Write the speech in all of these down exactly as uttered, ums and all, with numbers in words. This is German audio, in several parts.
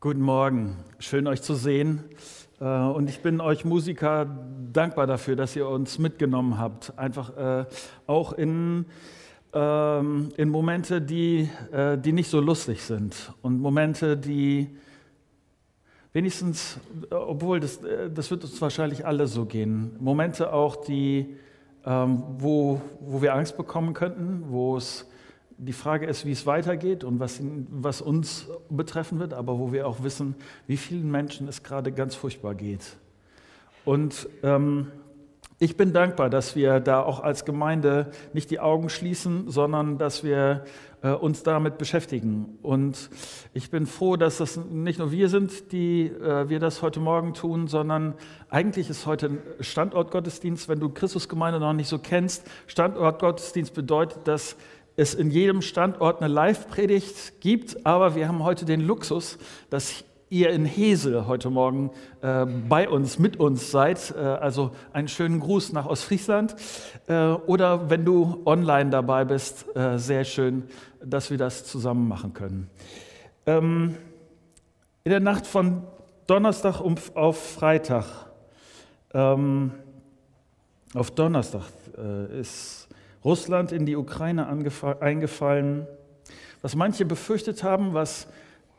Guten Morgen, schön euch zu sehen und ich bin euch Musiker dankbar dafür, dass ihr uns mitgenommen habt, einfach auch in, in Momente, die, die nicht so lustig sind und Momente, die wenigstens, obwohl das, das wird uns wahrscheinlich alle so gehen, Momente auch, die, wo, wo wir Angst bekommen könnten, wo es die Frage ist, wie es weitergeht und was, was uns betreffen wird, aber wo wir auch wissen, wie vielen Menschen es gerade ganz furchtbar geht. Und ähm, ich bin dankbar, dass wir da auch als Gemeinde nicht die Augen schließen, sondern dass wir äh, uns damit beschäftigen. Und ich bin froh, dass das nicht nur wir sind, die äh, wir das heute Morgen tun, sondern eigentlich ist heute ein Standortgottesdienst. Wenn du Christusgemeinde noch nicht so kennst, Standortgottesdienst bedeutet, dass es in jedem Standort eine Live-Predigt gibt, aber wir haben heute den Luxus, dass ihr in Hesel heute Morgen äh, bei uns, mit uns seid. Äh, also einen schönen Gruß nach Ostfriesland. Äh, oder wenn du online dabei bist, äh, sehr schön, dass wir das zusammen machen können. Ähm, in der Nacht von Donnerstag um, auf Freitag, ähm, auf Donnerstag äh, ist Russland in die Ukraine eingefallen, was manche befürchtet haben, was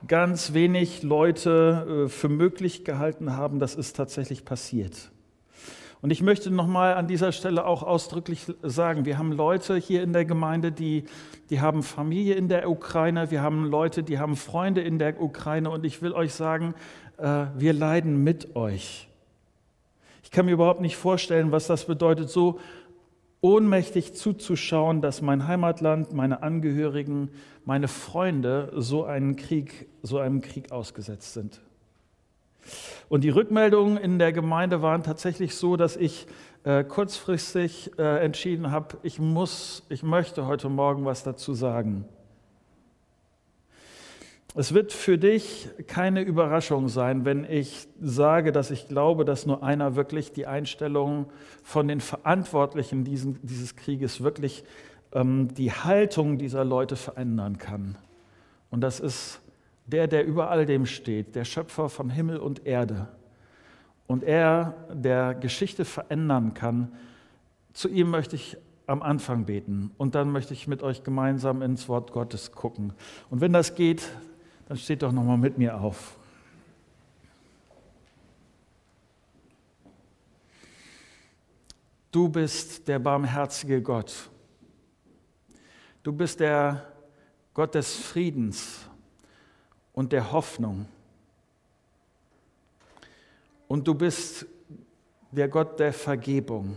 ganz wenig Leute für möglich gehalten haben, das ist tatsächlich passiert. Und ich möchte nochmal an dieser Stelle auch ausdrücklich sagen, wir haben Leute hier in der Gemeinde, die, die haben Familie in der Ukraine, wir haben Leute, die haben Freunde in der Ukraine und ich will euch sagen, wir leiden mit euch. Ich kann mir überhaupt nicht vorstellen, was das bedeutet, so ohnmächtig zuzuschauen, dass mein Heimatland, meine Angehörigen, meine Freunde so einem Krieg, so einem Krieg ausgesetzt sind. Und die Rückmeldungen in der Gemeinde waren tatsächlich so, dass ich äh, kurzfristig äh, entschieden habe, ich muss, ich möchte heute Morgen was dazu sagen. Es wird für dich keine Überraschung sein, wenn ich sage, dass ich glaube, dass nur einer wirklich die Einstellung von den Verantwortlichen diesen, dieses Krieges wirklich ähm, die Haltung dieser Leute verändern kann. Und das ist der, der über all dem steht, der Schöpfer von Himmel und Erde. Und er, der Geschichte verändern kann, zu ihm möchte ich am Anfang beten. Und dann möchte ich mit euch gemeinsam ins Wort Gottes gucken. Und wenn das geht, dann steht doch nochmal mit mir auf. Du bist der barmherzige Gott. Du bist der Gott des Friedens und der Hoffnung. Und du bist der Gott der Vergebung.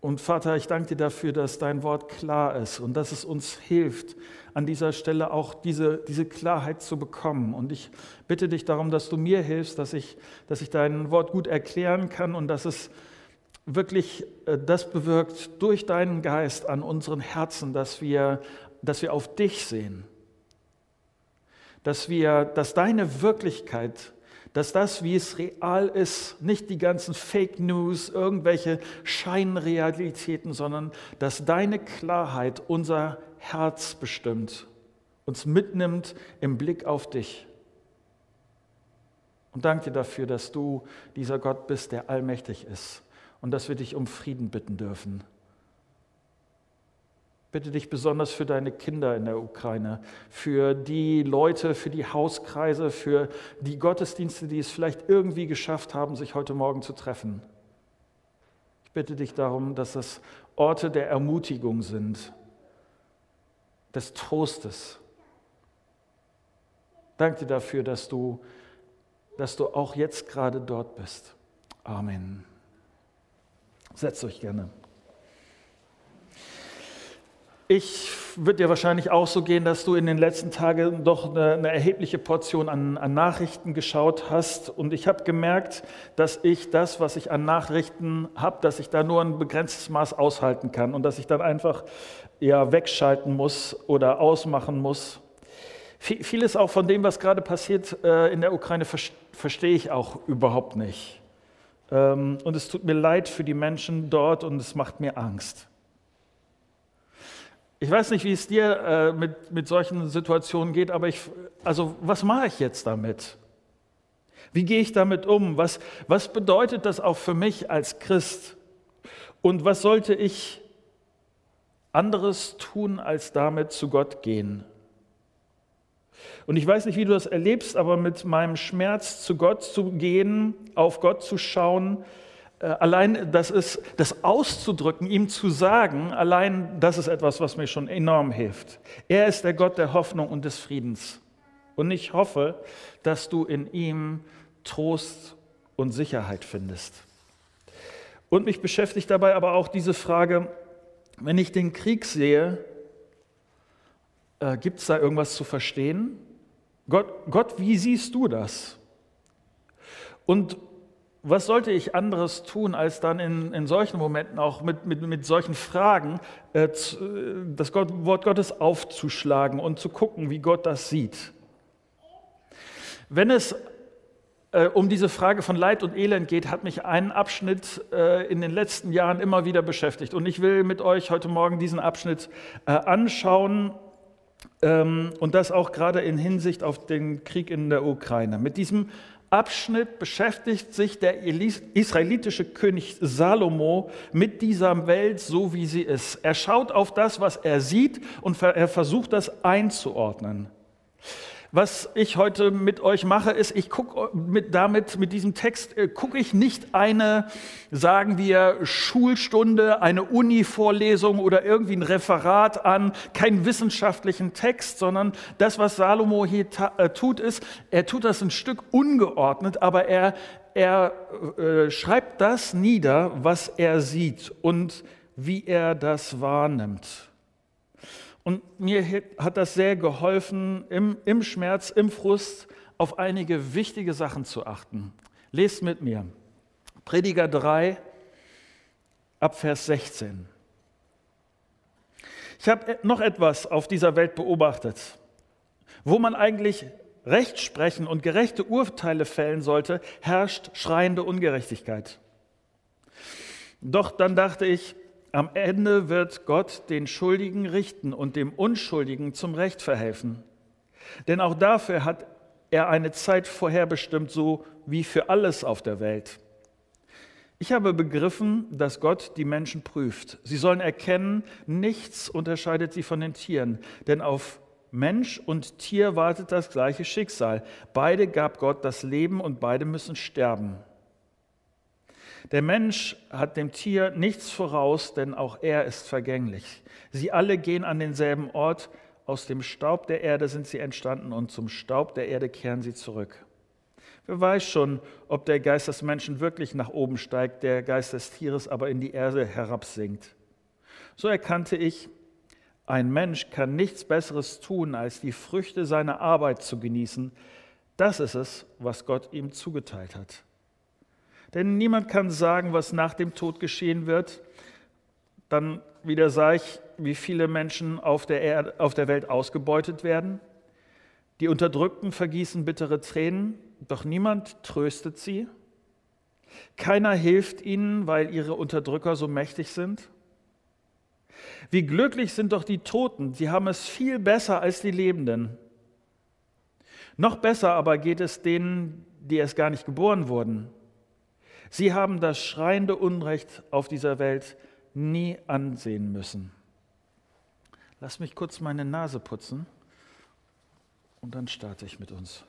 Und Vater, ich danke dir dafür, dass dein Wort klar ist und dass es uns hilft, an dieser Stelle auch diese, diese Klarheit zu bekommen. Und ich bitte dich darum, dass du mir hilfst, dass ich, dass ich dein Wort gut erklären kann und dass es wirklich äh, das bewirkt durch deinen Geist an unseren Herzen, dass wir, dass wir auf dich sehen, dass wir, dass deine Wirklichkeit, dass das, wie es real ist, nicht die ganzen Fake News, irgendwelche Scheinrealitäten, sondern dass deine Klarheit unser Herz bestimmt, uns mitnimmt im Blick auf dich. Und danke dir dafür, dass du dieser Gott bist, der allmächtig ist und dass wir dich um Frieden bitten dürfen. Bitte dich besonders für deine Kinder in der Ukraine, für die Leute, für die Hauskreise, für die Gottesdienste, die es vielleicht irgendwie geschafft haben, sich heute Morgen zu treffen. Ich bitte dich darum, dass das Orte der Ermutigung sind, des Trostes. Danke dir dafür, dass du, dass du auch jetzt gerade dort bist. Amen. Setzt euch gerne. Ich würde dir wahrscheinlich auch so gehen, dass du in den letzten Tagen doch eine, eine erhebliche Portion an, an Nachrichten geschaut hast. Und ich habe gemerkt, dass ich das, was ich an Nachrichten habe, dass ich da nur ein begrenztes Maß aushalten kann und dass ich dann einfach ja, wegschalten muss oder ausmachen muss. Vieles auch von dem, was gerade passiert äh, in der Ukraine, verstehe ich auch überhaupt nicht. Ähm, und es tut mir leid für die Menschen dort und es macht mir Angst. Ich weiß nicht, wie es dir äh, mit, mit solchen Situationen geht, aber ich, also was mache ich jetzt damit? Wie gehe ich damit um? Was, was bedeutet das auch für mich als Christ? Und was sollte ich anderes tun, als damit zu Gott gehen? Und ich weiß nicht, wie du das erlebst, aber mit meinem Schmerz zu Gott zu gehen, auf Gott zu schauen, allein das, ist, das auszudrücken, ihm zu sagen, allein das ist etwas, was mir schon enorm hilft. Er ist der Gott der Hoffnung und des Friedens. Und ich hoffe, dass du in ihm Trost und Sicherheit findest. Und mich beschäftigt dabei aber auch diese Frage, wenn ich den Krieg sehe, äh, gibt es da irgendwas zu verstehen? Gott, Gott, wie siehst du das? Und was sollte ich anderes tun, als dann in, in solchen Momenten auch mit, mit, mit solchen Fragen äh, das Gott, Wort Gottes aufzuschlagen und zu gucken, wie Gott das sieht? Wenn es äh, um diese Frage von Leid und Elend geht, hat mich ein Abschnitt äh, in den letzten Jahren immer wieder beschäftigt. Und ich will mit euch heute Morgen diesen Abschnitt äh, anschauen ähm, und das auch gerade in Hinsicht auf den Krieg in der Ukraine. Mit diesem Abschnitt beschäftigt sich der israelitische König Salomo mit dieser Welt, so wie sie ist. Er schaut auf das, was er sieht, und er versucht, das einzuordnen. Was ich heute mit euch mache, ist, ich gucke mit, damit, mit diesem Text, äh, gucke ich nicht eine, sagen wir, Schulstunde, eine Uni-Vorlesung oder irgendwie ein Referat an, keinen wissenschaftlichen Text, sondern das, was Salomo hier ta- äh, tut, ist, er tut das ein Stück ungeordnet, aber er, er äh, schreibt das nieder, was er sieht und wie er das wahrnimmt. Und mir hat das sehr geholfen, im, im Schmerz, im Frust auf einige wichtige Sachen zu achten. Lest mit mir. Prediger drei, ab Vers sechzehn. Ich habe noch etwas auf dieser Welt beobachtet. Wo man eigentlich Recht sprechen und gerechte Urteile fällen sollte, herrscht schreiende Ungerechtigkeit. Doch dann dachte ich, am Ende wird Gott den Schuldigen richten und dem Unschuldigen zum Recht verhelfen. Denn auch dafür hat er eine Zeit vorherbestimmt, so wie für alles auf der Welt. Ich habe begriffen, dass Gott die Menschen prüft. Sie sollen erkennen, nichts unterscheidet sie von den Tieren. Denn auf Mensch und Tier wartet das gleiche Schicksal. Beide gab Gott das Leben und beide müssen sterben. Der Mensch hat dem Tier nichts voraus, denn auch er ist vergänglich. Sie alle gehen an denselben Ort, aus dem Staub der Erde sind sie entstanden und zum Staub der Erde kehren sie zurück. Wer weiß schon, ob der Geist des Menschen wirklich nach oben steigt, der Geist des Tieres aber in die Erde herabsinkt. So erkannte ich, ein Mensch kann nichts Besseres tun, als die Früchte seiner Arbeit zu genießen. Das ist es, was Gott ihm zugeteilt hat. Denn niemand kann sagen, was nach dem Tod geschehen wird. Dann wieder sah ich, wie viele Menschen auf der, Erde, auf der Welt ausgebeutet werden. Die Unterdrückten vergießen bittere Tränen, doch niemand tröstet sie. Keiner hilft ihnen, weil ihre Unterdrücker so mächtig sind. Wie glücklich sind doch die Toten, sie haben es viel besser als die Lebenden. Noch besser aber geht es denen, die erst gar nicht geboren wurden. Sie haben das schreiende Unrecht auf dieser Welt nie ansehen müssen. Lass mich kurz meine Nase putzen und dann starte ich mit uns.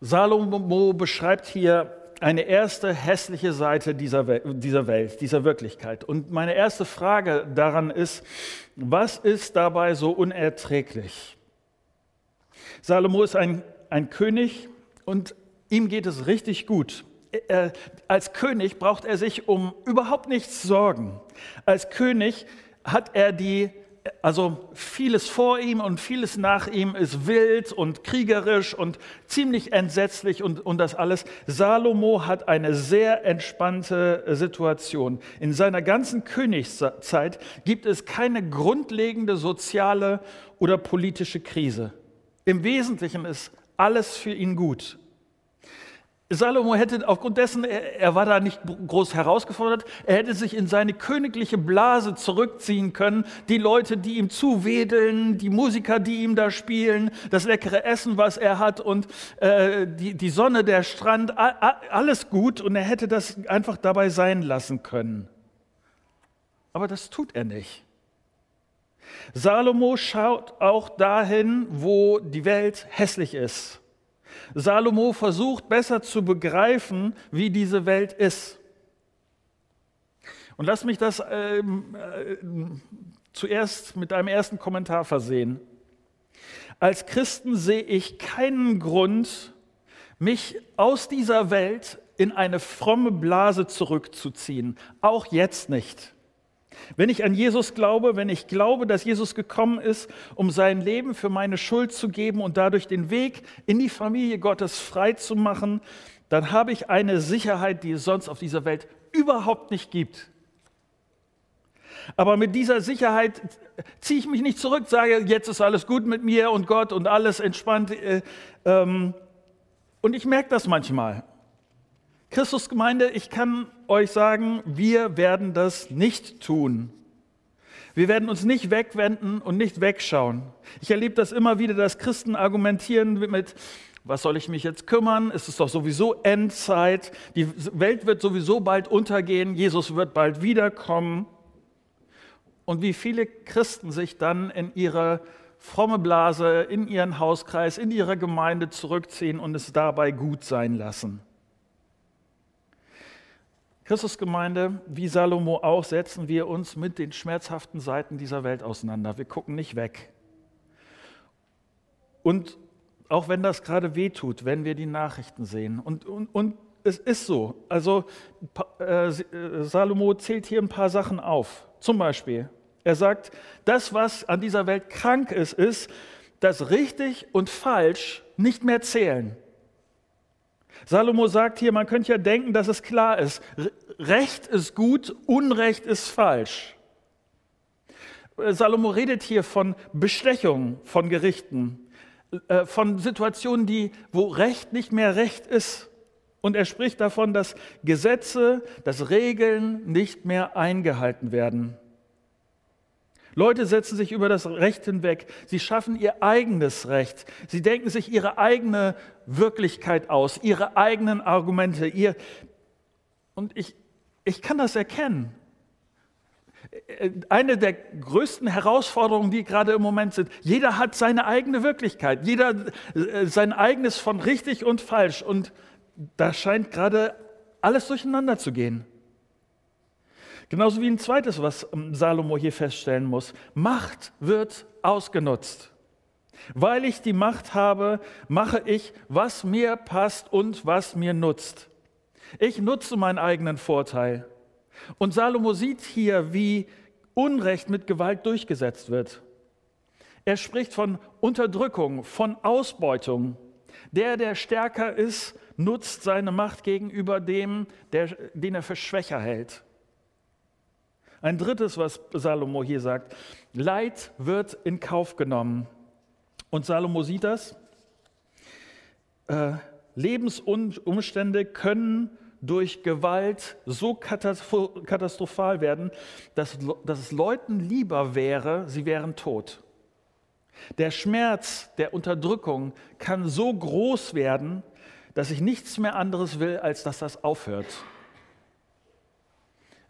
Salomo beschreibt hier eine erste hässliche Seite dieser Welt, dieser Wirklichkeit. Und meine erste Frage daran ist, was ist dabei so unerträglich? Salomo ist ein, ein König und ihm geht es richtig gut. Er, als König braucht er sich um überhaupt nichts sorgen. Als König hat er die Also vieles vor ihm und vieles nach ihm ist wild und kriegerisch und ziemlich entsetzlich und, und das alles. Salomo hat eine sehr entspannte Situation. In seiner ganzen Königszeit gibt es keine grundlegende soziale oder politische Krise. Im Wesentlichen ist alles für ihn gut. Salomo hätte aufgrund dessen, er, er war da nicht groß herausgefordert, er hätte sich in seine königliche Blase zurückziehen können. Die Leute, die ihm zuwedeln, die Musiker, die ihm da spielen, das leckere Essen, was er hat und äh, die, die Sonne, der Strand, a, a, alles gut. Und er hätte das einfach dabei sein lassen können. Aber das tut er nicht. Salomo schaut auch dahin, wo die Welt hässlich ist. Salomo versucht besser zu begreifen, wie diese Welt ist. Und lass mich das äh, äh, zuerst mit einem ersten Kommentar versehen. Als Christen sehe ich keinen Grund, mich aus dieser Welt in eine fromme Blase zurückzuziehen. Auch jetzt nicht. Wenn ich an Jesus glaube, wenn ich glaube, dass Jesus gekommen ist, um sein Leben für meine Schuld zu geben und dadurch den Weg in die Familie Gottes frei zu machen, dann habe ich eine Sicherheit, die es sonst auf dieser Welt überhaupt nicht gibt. Aber mit dieser Sicherheit ziehe ich mich nicht zurück, sage, jetzt ist alles gut mit mir und Gott und alles entspannt. Äh, ähm, und ich merke das manchmal. Christusgemeinde, ich kann euch sagen, wir werden das nicht tun. Wir werden uns nicht wegwenden und nicht wegschauen. Ich erlebe das immer wieder, dass Christen argumentieren mit, was soll ich mich jetzt kümmern? Es ist doch sowieso Endzeit. Die Welt wird sowieso bald untergehen. Jesus wird bald wiederkommen. Und wie viele Christen sich dann in ihre fromme Blase, in ihren Hauskreis, in ihre Gemeinde zurückziehen und es dabei gut sein lassen. Christusgemeinde, wie Salomo auch, setzen wir uns mit den schmerzhaften Seiten dieser Welt auseinander. Wir gucken nicht weg. Und auch wenn das gerade wehtut, wenn wir die Nachrichten sehen. Und, und, und es ist so. Also äh, Salomo zählt hier ein paar Sachen auf. Zum Beispiel, er sagt, das, was an dieser Welt krank ist, ist, dass richtig und falsch nicht mehr zählen. Salomo sagt hier, man könnte ja denken, dass es klar ist. Recht ist gut, Unrecht ist falsch. Salomo redet hier von Bestechung, von Gerichten, von Situationen, die, wo Recht nicht mehr Recht ist. Und er spricht davon, dass Gesetze, dass Regeln nicht mehr eingehalten werden. Leute setzen sich über das Recht hinweg. Sie schaffen ihr eigenes Recht. Sie denken sich ihre eigene Wirklichkeit aus, ihre eigenen Argumente. Ihr Und ich, ich kann das erkennen. Eine der größten Herausforderungen, die gerade im Moment sind, jeder hat seine eigene Wirklichkeit, jeder sein eigenes von richtig und falsch. Und da scheint gerade alles durcheinander zu gehen. Genauso wie ein zweites, was Salomo hier feststellen muss. Macht wird ausgenutzt. Weil ich die Macht habe, mache ich, was mir passt und was mir nutzt. Ich nutze meinen eigenen Vorteil. Und Salomo sieht hier, wie Unrecht mit Gewalt durchgesetzt wird. Er spricht von Unterdrückung, von Ausbeutung. Der, der stärker ist, nutzt seine Macht gegenüber dem, der, den er für schwächer hält. Ein drittes, was Salomo hier sagt, Leid wird in Kauf genommen. Und Salomo sieht das. Äh, Lebensumstände können durch Gewalt so katastrophal werden, dass, dass es Leuten lieber wäre, sie wären tot. Der Schmerz der Unterdrückung kann so groß werden, dass ich nichts mehr anderes will, als dass das aufhört.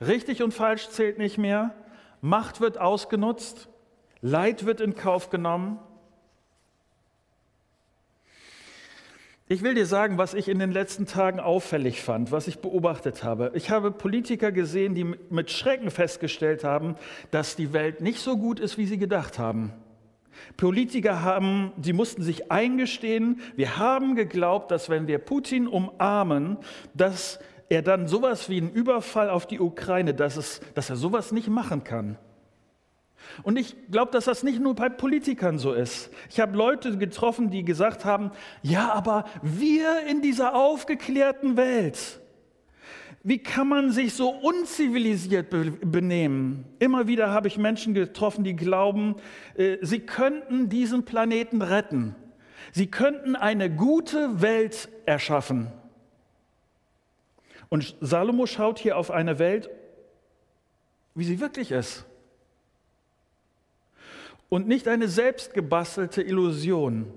Richtig und falsch zählt nicht mehr, Macht wird ausgenutzt, Leid wird in Kauf genommen. Ich will dir sagen, was ich in den letzten Tagen auffällig fand, was ich beobachtet habe. Ich habe Politiker gesehen, die mit Schrecken festgestellt haben, dass die Welt nicht so gut ist, wie sie gedacht haben. Politiker haben, die mussten sich eingestehen, wir haben geglaubt, dass wenn wir Putin umarmen, dass er dann sowas wie einen Überfall auf die Ukraine, dass, es, dass er sowas nicht machen kann. Und ich glaube, dass das nicht nur bei Politikern so ist. Ich habe Leute getroffen, die gesagt haben, ja, aber wir in dieser aufgeklärten Welt, wie kann man sich so unzivilisiert be- benehmen? Immer wieder habe ich Menschen getroffen, die glauben, äh, sie könnten diesen Planeten retten. Sie könnten eine gute Welt erschaffen. Und Salomo schaut hier auf eine Welt, wie sie wirklich ist. Und nicht eine selbstgebastelte Illusion.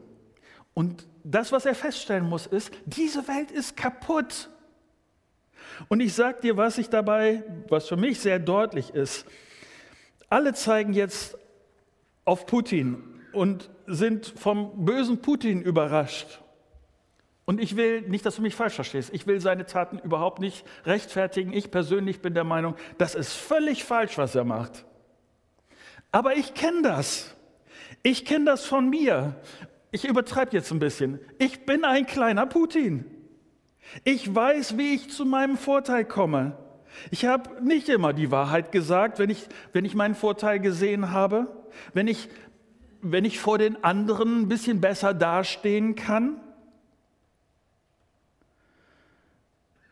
Und das, was er feststellen muss, ist, diese Welt ist kaputt. Und ich sage dir, was ich dabei, was für mich sehr deutlich ist. Alle zeigen jetzt auf Putin und sind vom bösen Putin überrascht. Und ich will, nicht, dass du mich falsch verstehst, ich will seine Taten überhaupt nicht rechtfertigen. Ich persönlich bin der Meinung, das ist völlig falsch, was er macht. Aber ich kenne das. Ich kenne das von mir. Ich übertreibe jetzt ein bisschen. Ich bin ein kleiner Putin. Ich weiß, wie ich zu meinem Vorteil komme. Ich habe nicht immer die Wahrheit gesagt, wenn ich, wenn ich meinen Vorteil gesehen habe, wenn ich, wenn ich vor den anderen ein bisschen besser dastehen kann.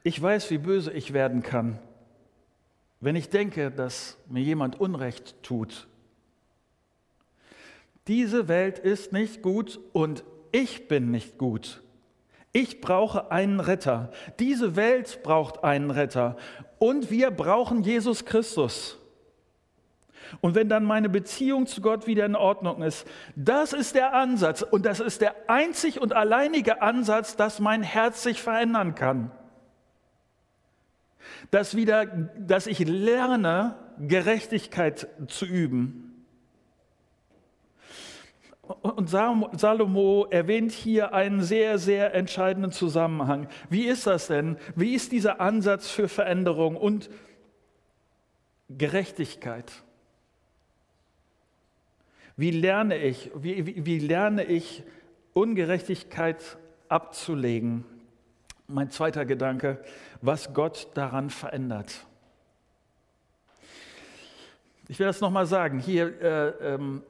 Ich weiß, wie böse ich werden kann, wenn ich denke, dass mir jemand Unrecht tut. Diese Welt ist nicht gut und ich bin nicht gut. Ich brauche einen Retter. Diese Welt braucht einen Retter. Und wir brauchen Jesus Christus. Und wenn dann meine Beziehung zu Gott wieder in Ordnung ist, das ist der Ansatz. Und das ist der einzig und alleinige Ansatz, dass mein Herz sich verändern kann. Dass, wieder, dass ich lerne, Gerechtigkeit zu üben. Und Salomo erwähnt hier einen sehr, sehr entscheidenden Zusammenhang. Wie ist das denn? Wie ist dieser Ansatz für Veränderung und Gerechtigkeit? Wie lerne ich, wie, wie, wie lerne ich Ungerechtigkeit abzulegen? Mein zweiter Gedanke, was Gott daran verändert. Ich will das nochmal sagen. Hier äh, ähm,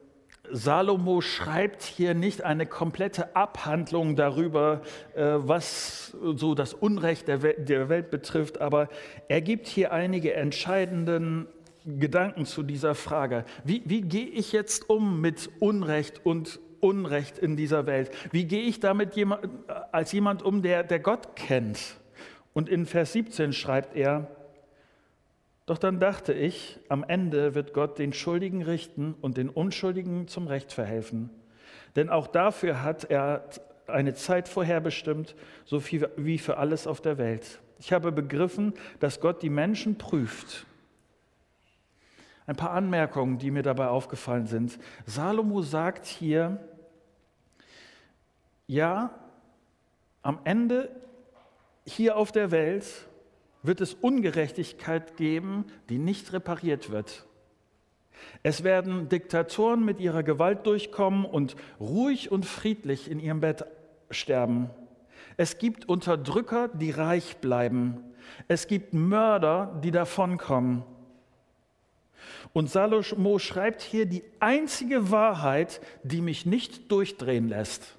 Salomo schreibt hier nicht eine komplette Abhandlung darüber, was so das Unrecht der Welt betrifft, aber er gibt hier einige entscheidenden Gedanken zu dieser Frage. Wie, wie gehe ich jetzt um mit Unrecht und Unrecht in dieser Welt? Wie gehe ich damit jemand, als jemand um, der, der Gott kennt? Und in Vers siebzehn schreibt er: Doch dann dachte ich, am Ende wird Gott den Schuldigen richten und den Unschuldigen zum Recht verhelfen. Denn auch dafür hat er eine Zeit vorherbestimmt, so viel wie für alles auf der Welt. Ich habe begriffen, dass Gott die Menschen prüft. Ein paar Anmerkungen, die mir dabei aufgefallen sind. Salomo sagt hier, ja, am Ende hier auf der Welt wird es Ungerechtigkeit geben, die nicht repariert wird. Es werden Diktatoren mit ihrer Gewalt durchkommen und ruhig und friedlich in ihrem Bett sterben. Es gibt Unterdrücker, die reich bleiben. Es gibt Mörder, die davonkommen. Und Salomo schreibt hier die einzige Wahrheit, die mich nicht durchdrehen lässt.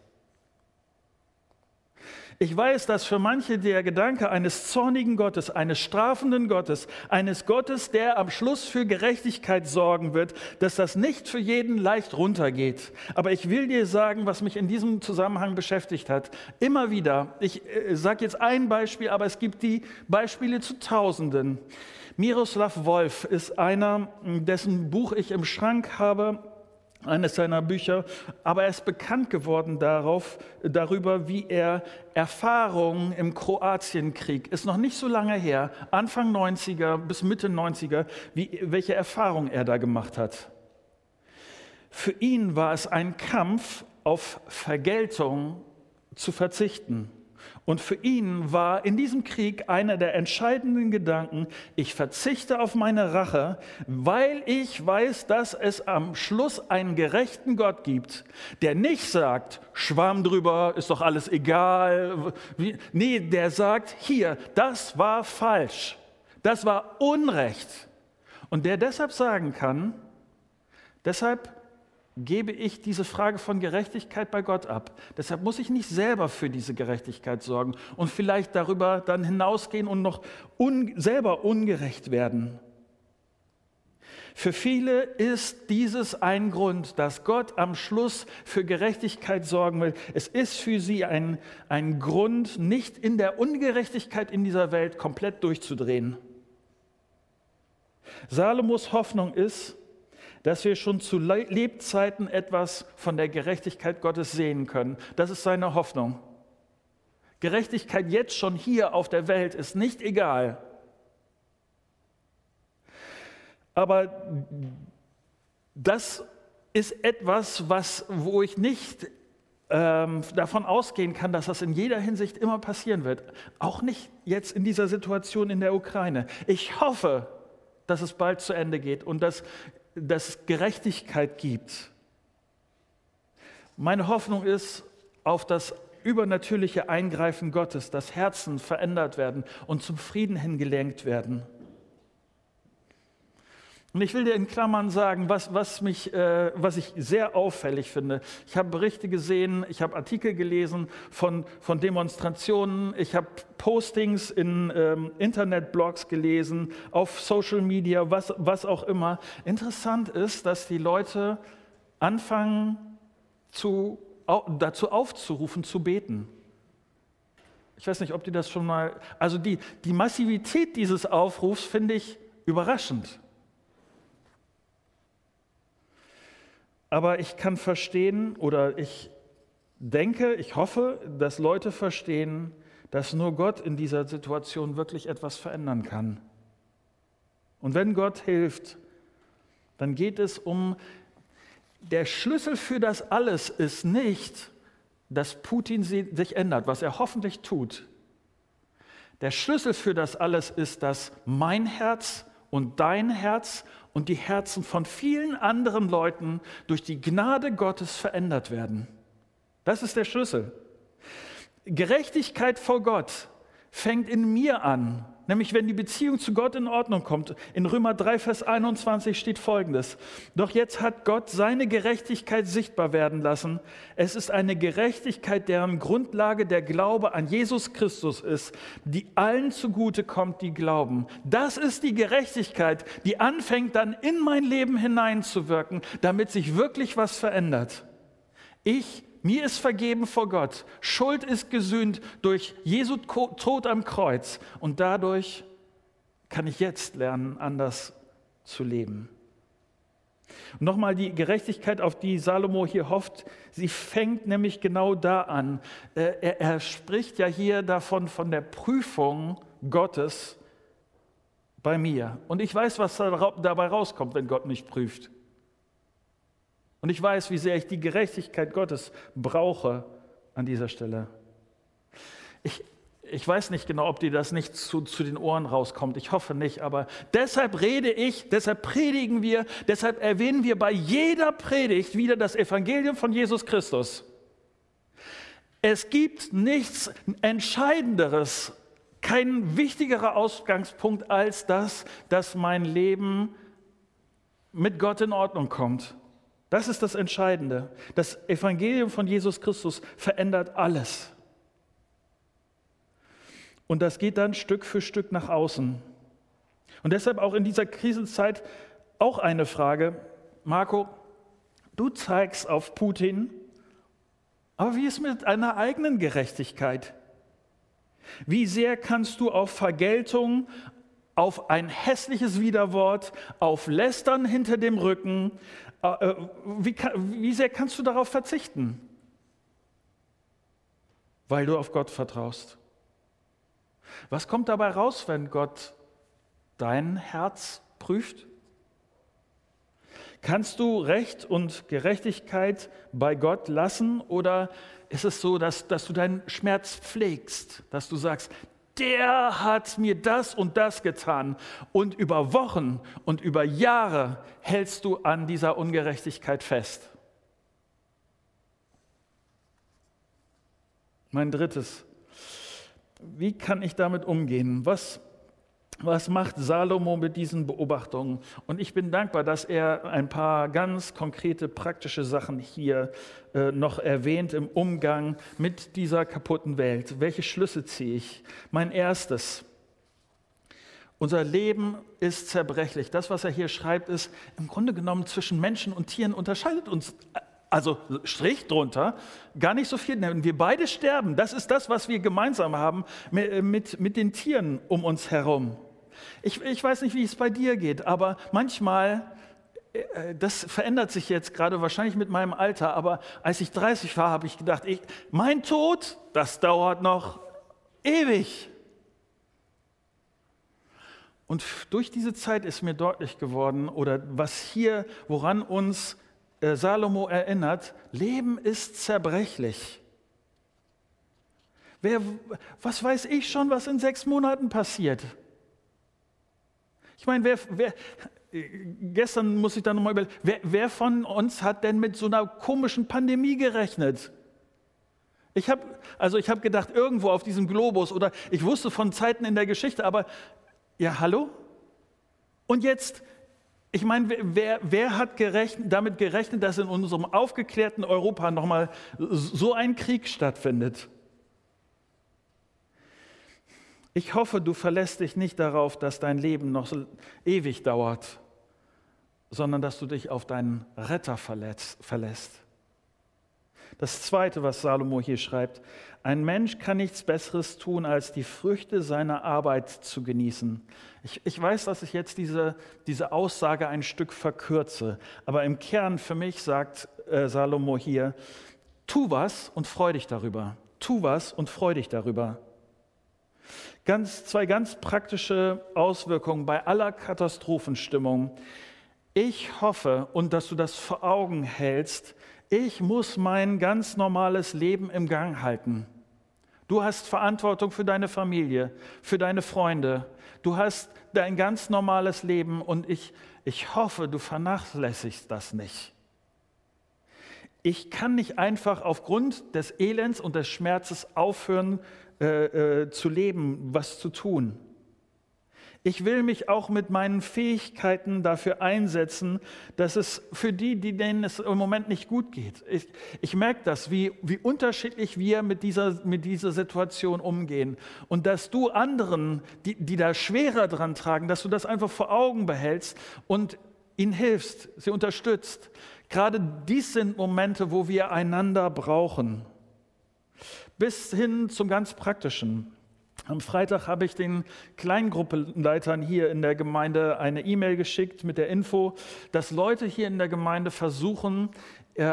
Ich weiß, dass für manche der Gedanke eines zornigen Gottes, eines strafenden Gottes, eines Gottes, der am Schluss für Gerechtigkeit sorgen wird, dass das nicht für jeden leicht runtergeht. Aber ich will dir sagen, was mich in diesem Zusammenhang beschäftigt hat. Immer wieder, ich äh, sage jetzt ein Beispiel, aber es gibt die Beispiele zu Tausenden. Miroslav Wolf ist einer, dessen Buch ich im Schrank habe, eines seiner Bücher, aber er ist bekannt geworden darauf, darüber, wie er Erfahrungen im Kroatienkrieg, ist noch nicht so lange her, Anfang neunziger bis Mitte neunziger, wie, welche Erfahrungen er da gemacht hat. Für ihn war es ein Kampf, auf Vergeltung zu verzichten. Und für ihn war in diesem Krieg einer der entscheidenden Gedanken, ich verzichte auf meine Rache, weil ich weiß, dass es am Schluss einen gerechten Gott gibt, der nicht sagt, Schwamm drüber, ist doch alles egal. Nee, der sagt, hier, das war falsch, das war Unrecht. Und der deshalb sagen kann, deshalb gebe ich diese Frage von Gerechtigkeit bei Gott ab. Deshalb muss ich nicht selber für diese Gerechtigkeit sorgen und vielleicht darüber dann hinausgehen und noch un- selber ungerecht werden. Für viele ist dieses ein Grund, dass Gott am Schluss für Gerechtigkeit sorgen will. Es ist für sie ein, ein Grund, nicht in der Ungerechtigkeit in dieser Welt komplett durchzudrehen. Salomos Hoffnung ist, dass wir schon zu Lebzeiten etwas von der Gerechtigkeit Gottes sehen können. Das ist seine Hoffnung. Gerechtigkeit jetzt schon hier auf der Welt ist nicht egal. Aber das ist etwas, was, wo ich nicht ähm, davon ausgehen kann, dass das in jeder Hinsicht immer passieren wird. Auch nicht jetzt in dieser Situation in der Ukraine. Ich hoffe, dass es bald zu Ende geht und dass, dass es Gerechtigkeit gibt. Meine Hoffnung ist auf das übernatürliche Eingreifen Gottes, dass Herzen verändert werden und zum Frieden hingelenkt werden. Und ich will dir in Klammern sagen, was, was, mich, äh, was ich sehr auffällig finde. Ich habe Berichte gesehen, ich habe Artikel gelesen von, von Demonstrationen, ich habe Postings in ähm, Internetblogs gelesen, auf Social Media, was, was auch immer. Interessant ist, dass die Leute anfangen, zu, au, dazu aufzurufen, zu beten. Ich weiß nicht, ob die das schon mal... Also die, die Massivität dieses Aufrufs finde ich überraschend. Aber ich kann verstehen oder ich denke, ich hoffe, dass Leute verstehen, dass nur Gott in dieser Situation wirklich etwas verändern kann. Und wenn Gott hilft, dann geht es um, der Schlüssel für das alles ist nicht, dass Putin sich ändert, was er hoffentlich tut. Der Schlüssel für das alles ist, dass mein Herz und dein Herz und die Herzen von vielen anderen Leuten durch die Gnade Gottes verändert werden. Das ist der Schlüssel. Gerechtigkeit vor Gott fängt in mir an, nämlich wenn die Beziehung zu Gott in Ordnung kommt. In Römer drei, Vers einundzwanzig steht Folgendes: Doch jetzt hat Gott seine Gerechtigkeit sichtbar werden lassen. Es ist eine Gerechtigkeit, deren Grundlage der Glaube an Jesus Christus ist, die allen zugute kommt, die glauben. Das ist die Gerechtigkeit, die anfängt dann in mein Leben hineinzuwirken, damit sich wirklich was verändert. Ich Mir ist vergeben vor Gott, Schuld ist gesühnt durch Jesu Tod am Kreuz und dadurch kann ich jetzt lernen, anders zu leben. Und nochmal die Gerechtigkeit, auf die Salomo hier hofft, sie fängt nämlich genau da an. Er, er spricht ja hier davon, von der Prüfung Gottes bei mir. Und ich weiß, was dabei rauskommt, wenn Gott mich prüft. Und ich weiß, wie sehr ich die Gerechtigkeit Gottes brauche an dieser Stelle. Ich, ich weiß nicht genau, ob dir das nicht zu, zu den Ohren rauskommt. Ich hoffe nicht, aber deshalb rede ich, deshalb predigen wir, deshalb erwähnen wir bei jeder Predigt wieder das Evangelium von Jesus Christus. Es gibt nichts Entscheidenderes, kein wichtigerer Ausgangspunkt als das, dass mein Leben mit Gott in Ordnung kommt. Das ist das Entscheidende. Das Evangelium von Jesus Christus verändert alles. Und das geht dann Stück für Stück nach außen. Und deshalb auch in dieser Krisenzeit auch eine Frage. Marco, du zeigst auf Putin, aber wie ist mit einer eigenen Gerechtigkeit? Wie sehr kannst du auf Vergeltung, auf ein hässliches Widerwort, auf Lästern hinter dem Rücken, Wie, wie sehr kannst du darauf verzichten? Weil du auf Gott vertraust. Was kommt dabei raus, wenn Gott dein Herz prüft? Kannst du Recht und Gerechtigkeit bei Gott lassen oder ist es so, dass, dass du deinen Schmerz pflegst, dass du sagst, der hat mir das und das getan. Und über Wochen und über Jahre hältst du an dieser Ungerechtigkeit fest. Mein drittes. Wie kann ich damit umgehen? Was, was macht Salomo mit diesen Beobachtungen? Und ich bin dankbar, dass er ein paar ganz konkrete, praktische Sachen hier noch erwähnt im Umgang mit dieser kaputten Welt. Welche Schlüsse ziehe ich? Mein erstes, Unser Leben ist zerbrechlich. Das, was er hier schreibt, ist im Grunde genommen zwischen Menschen und Tieren unterscheidet uns, also Strich drunter, gar nicht so viel. Wir beide sterben. Das ist das, was wir gemeinsam haben mit, mit, mit den Tieren um uns herum. Ich, ich weiß nicht, wie es bei dir geht, aber manchmal, das verändert sich jetzt gerade wahrscheinlich mit meinem Alter, aber als ich dreißig war, habe ich gedacht, ich, mein Tod, das dauert noch ewig. Und durch diese Zeit ist mir deutlich geworden, oder was hier, woran uns äh, Salomo erinnert, Leben ist zerbrechlich. Wer, was weiß ich schon, was in sechs Monaten passiert? Ich meine, wer, wer, gestern muss ich da nochmal überlegen, wer, wer von uns hat denn mit so einer komischen Pandemie gerechnet? Ich habe, also ich habe gedacht, irgendwo auf diesem Globus, oder ich wusste von Zeiten in der Geschichte, aber ja, hallo? Und jetzt, ich meine, wer, wer hat gerechnet, damit gerechnet, dass in unserem aufgeklärten Europa nochmal so ein Krieg stattfindet? Ich hoffe, du verlässt dich nicht darauf, dass dein Leben noch ewig dauert, sondern dass du dich auf deinen Retter verlässt. Das Zweite, was Salomo hier schreibt: Ein Mensch kann nichts Besseres tun, als die Früchte seiner Arbeit zu genießen. Ich, ich weiß, dass ich jetzt diese, diese Aussage ein Stück verkürze, aber im Kern für mich sagt äh, Salomo hier, tu was und freu dich darüber. Tu was und freu dich darüber. Ganz, zwei ganz praktische Auswirkungen bei aller Katastrophenstimmung. Ich hoffe, und dass du das vor Augen hältst, ich muss mein ganz normales Leben im Gang halten. Du hast Verantwortung für deine Familie, für deine Freunde. Du hast dein ganz normales Leben und ich, ich hoffe, du vernachlässigst das nicht. Ich kann nicht einfach aufgrund des Elends und des Schmerzes aufhören, äh, äh, zu leben, was zu tun. Ich will mich auch mit meinen Fähigkeiten dafür einsetzen, dass es für die, denen es im Moment nicht gut geht. Ich, ich merke das, wie, wie unterschiedlich wir mit dieser, mit dieser Situation umgehen. Und dass du anderen, die, die da schwerer dran tragen, dass du das einfach vor Augen behältst und ihnen hilfst, sie unterstützt. Gerade dies sind Momente, wo wir einander brauchen. Bis hin zum ganz Praktischen. Am Freitag habe ich den Kleingruppenleitern hier in der Gemeinde eine E-Mail geschickt mit der Info, dass Leute hier in der Gemeinde versuchen,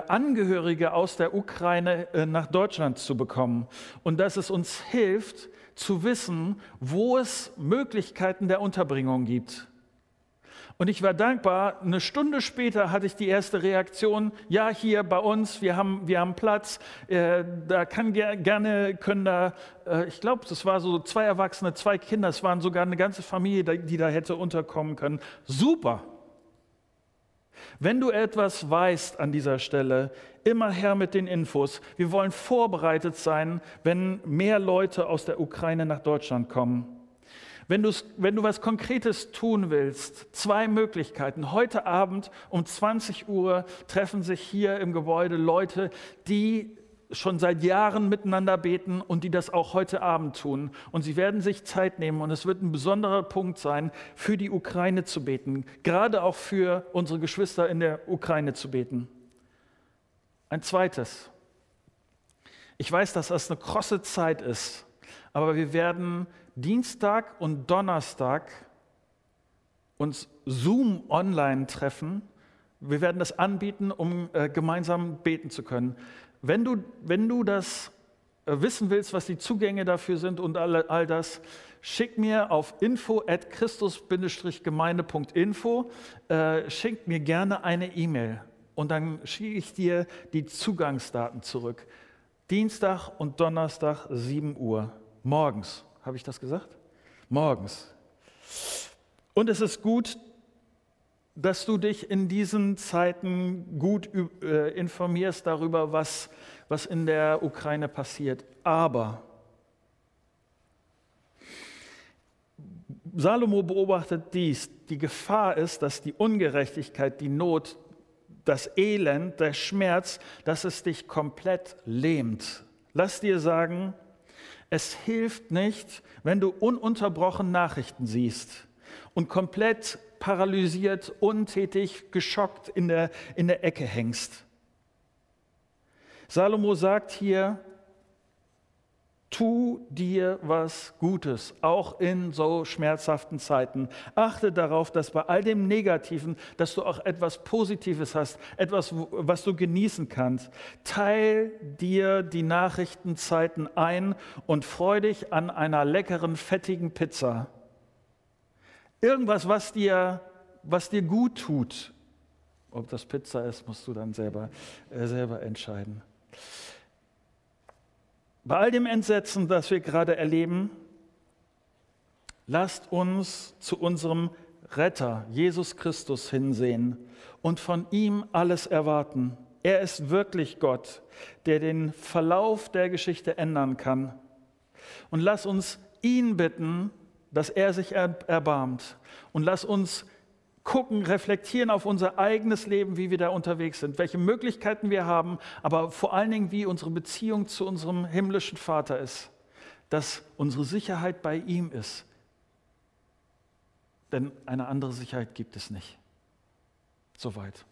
Angehörige aus der Ukraine nach Deutschland zu bekommen und dass es uns hilft, zu wissen, wo es Möglichkeiten der Unterbringung gibt. Und ich war dankbar, eine Stunde später hatte ich die erste Reaktion, ja, hier bei uns, wir haben, wir haben Platz, äh, da kann ger- gerne, können da, äh, ich glaube, das war so zwei Erwachsene, zwei Kinder, es waren sogar eine ganze Familie, die da hätte unterkommen können. Super! Wenn du etwas weißt an dieser Stelle, immer her mit den Infos. Wir wollen vorbereitet sein, wenn mehr Leute aus der Ukraine nach Deutschland kommen. Wenn du, wenn du was Konkretes tun willst, zwei Möglichkeiten. Heute Abend um zwanzig Uhr treffen sich hier im Gebäude Leute, die schon seit Jahren miteinander beten und die das auch heute Abend tun. Und sie werden sich Zeit nehmen und es wird ein besonderer Punkt sein, für die Ukraine zu beten, gerade auch für unsere Geschwister in der Ukraine zu beten. Ein zweites. Ich weiß, dass das eine krosse Zeit ist, aber wir werden Dienstag und Donnerstag uns Zoom online treffen. Wir werden das anbieten, um äh, gemeinsam beten zu können. Wenn du, wenn du das äh, wissen willst, was die Zugänge dafür sind und all, all das, schick mir auf info at christus dash gemeinde punkt info, äh, schick mir gerne eine E-Mail und dann schicke ich dir die Zugangsdaten zurück. Dienstag und Donnerstag sieben Uhr morgens. Habe ich das gesagt? Morgens. Und es ist gut, dass du dich in diesen Zeiten gut äh, informierst darüber, was, was in der Ukraine passiert. Aber Salomo beobachtet dies. Die Gefahr ist, dass die Ungerechtigkeit, die Not, das Elend, der Schmerz, dass es dich komplett lähmt. Lass dir sagen, es hilft nicht, wenn du ununterbrochen Nachrichten siehst. und komplett paralysiert, untätig, geschockt in der, in der Ecke hängst. Salomo sagt hier, tu dir was Gutes, auch in so schmerzhaften Zeiten. Achte darauf, dass bei all dem Negativen, dass du auch etwas Positives hast, etwas, was du genießen kannst. Teil dir die Nachrichtenzeiten ein und freu dich an einer leckeren, fettigen Pizza. Irgendwas, was dir, was dir gut tut. Ob das Pizza ist, musst du dann selber, äh, selber entscheiden. Bei all dem Entsetzen, das wir gerade erleben, lasst uns zu unserem Retter, Jesus Christus, hinsehen und von ihm alles erwarten. Er ist wirklich Gott, der den Verlauf der Geschichte ändern kann. Und lasst uns ihn bitten, dass er sich erbarmt. Und lasst uns gucken, reflektieren auf unser eigenes Leben, wie wir da unterwegs sind, welche Möglichkeiten wir haben, aber vor allen Dingen, wie unsere Beziehung zu unserem himmlischen Vater ist, dass unsere Sicherheit bei ihm ist. Denn eine andere Sicherheit gibt es nicht. Soweit.